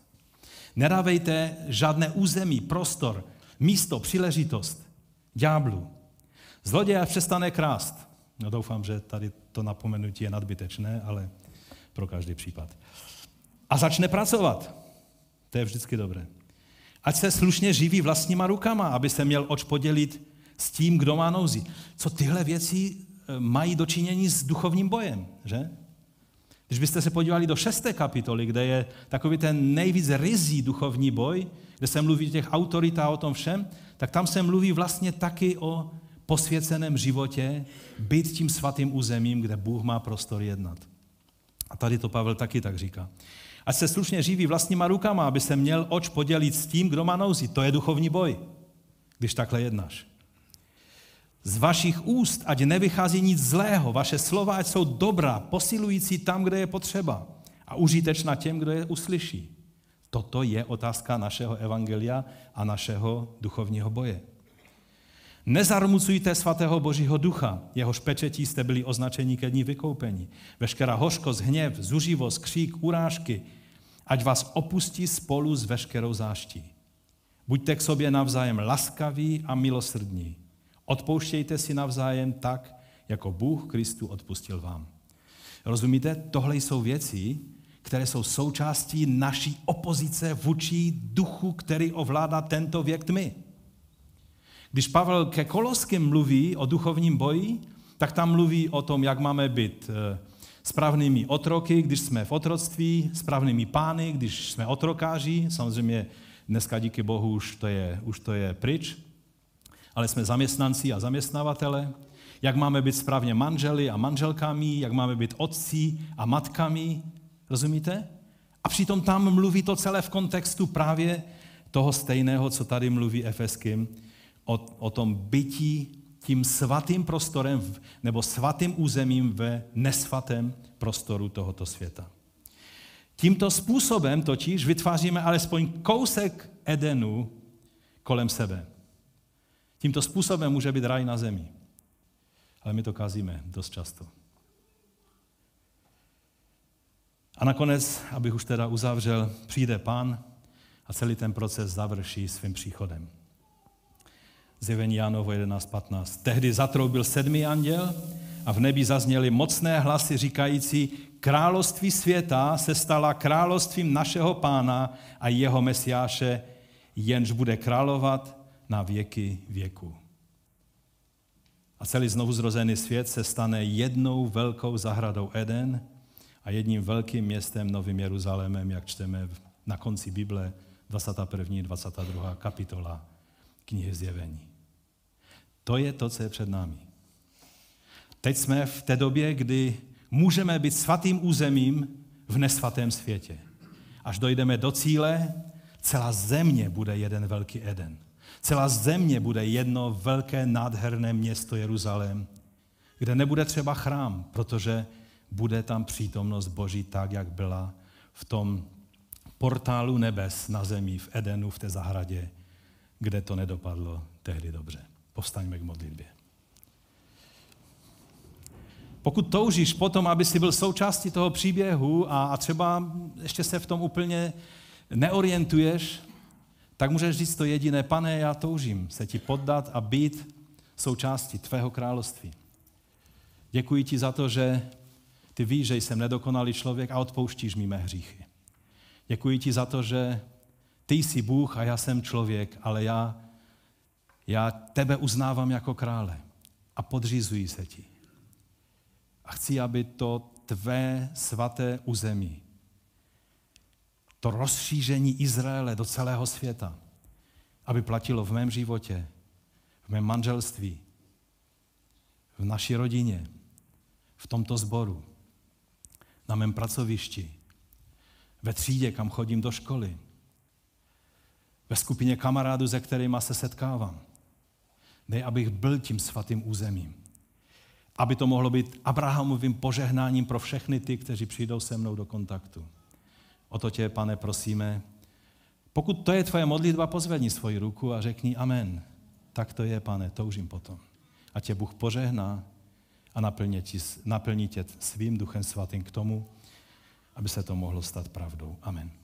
Nedávejte žádné území, prostor, místo, příležitost ďáblu. Zloděj přestane krást. No doufám, že tady to napomenutí je nadbytečné, ale pro každý případ. A začne pracovat. To je vždycky dobré. Ať se slušně živí vlastníma rukama, aby se měl oč podělit s tím, kdo má nouzi. Co tyhle věci mají dočinění s duchovním bojem, že? Když byste se podívali do 6. kapitoly, kde je takový ten nejvíc ryzí duchovní boj, kde se mluví o těch autoritách o tom všem, tak tam se mluví vlastně taky o posvěceném životě, být tím svatým územím, kde Bůh má prostor jednat. A tady to Pavel taky tak říká. Ať se slušně živí vlastníma rukama, aby se měl oč podělit s tím, kdo má nouzi. To je duchovní boj, když takhle jednáš. Z vašich úst, ať nevychází nic zlého, vaše slova, ať jsou dobrá, posilující tam, kde je potřeba a užitečná těm, kdo je uslyší. Toto je otázka našeho evangelia a našeho duchovního boje. Nezarmucujte svatého Božího ducha, jehož pečetí jste byli označeni ke dni vykoupení. Veškerá hořkost, hněv, zuřivost, křík, urážky, ať vás opustí spolu s veškerou záští. Buďte k sobě navzájem laskaví a milosrdní. Odpouštějte si navzájem tak, jako Bůh Kristu odpustil vám. Rozumíte? Tohle jsou věci, které jsou součástí naší opozice vůči duchu, který ovládá tento věk tmy. Když Pavel ke Koloským mluví o duchovním boji, tak tam mluví o tom, jak máme být správnými otroky, když jsme v otroctví, správnými pány, když jsme otrokáři. Samozřejmě dneska díky Bohu už to je pryč, ale jsme zaměstnanci a zaměstnavatele. jak máme být správně manželi a manželkami, jak máme být otci a matkami, rozumíte? A přitom tam mluví to celé v kontextu právě toho stejného, co tady mluví Efeským, o tom bytí tím svatým prostorem nebo svatým územím ve nesvatém prostoru tohoto světa. Tímto způsobem totiž vytváříme alespoň kousek Edenu kolem sebe. Tímto způsobem může být ráj na zemi. Ale my to kazíme dost často. A nakonec, abych už teda uzavřel, přijde Pán a celý ten proces završí svým příchodem. Zjevení Jánovo 11.15. Tehdy zatroubil 7. anděl a v nebi zazněly mocné hlasy říkající: Království světa se stala královstvím našeho Pána a jeho Mesiáše, jenž bude královat na věky věku. A celý znovuzrozený svět se stane jednou velkou zahradou Eden a jedním velkým městem Novým Jeruzalémem, jak čteme na konci Bible 21. 22. kapitola knihy Zjevení. To je to, co je před námi. Teď jsme v té době, kdy můžeme být svatým územím v nesvatém světě. Až dojdeme do cíle, celá země bude jeden velký Eden. Celá země bude jedno velké nádherné město Jeruzalém, kde nebude třeba chrám, protože bude tam přítomnost Boží tak, jak byla v tom portálu nebes na zemi, v Edenu, v té zahradě, kde to nedopadlo tehdy dobře. Povstaňme k modlitbě. Pokud toužíš potom, aby si byl součástí toho příběhu a třeba ještě se v tom úplně neorientuješ, tak můžeš říct to jediné: Pane, já toužím se ti poddat a být součástí tvého království. Děkuji ti za to, že ty víš, že jsem nedokonalý člověk a odpouštíš mi mé hříchy. Děkuji ti za to, že ty jsi Bůh a já jsem člověk, ale já tebe uznávám jako krále a podřizuji se ti. A chci, aby to tvé svaté území, to rozšíření Izraele do celého světa, aby platilo v mém životě, v mém manželství, v naší rodině, v tomto sboru, na mém pracovišti, ve třídě, kam chodím do školy, ve skupině kamarádů, se kterými se setkávám. Dej, abych byl tím svatým územím. Aby to mohlo být Abrahamovým požehnáním pro všechny ty, kteří přijdou se mnou do kontaktu. O to tě, Pane, prosíme. Pokud to je tvoje modlitba, pozvedni svoji ruku a řekni amen. Tak to je, Pane, toužím potom. A tě Bůh požehná a naplní tě svým Duchem Svatým k tomu, aby se to mohlo stát pravdou. Amen.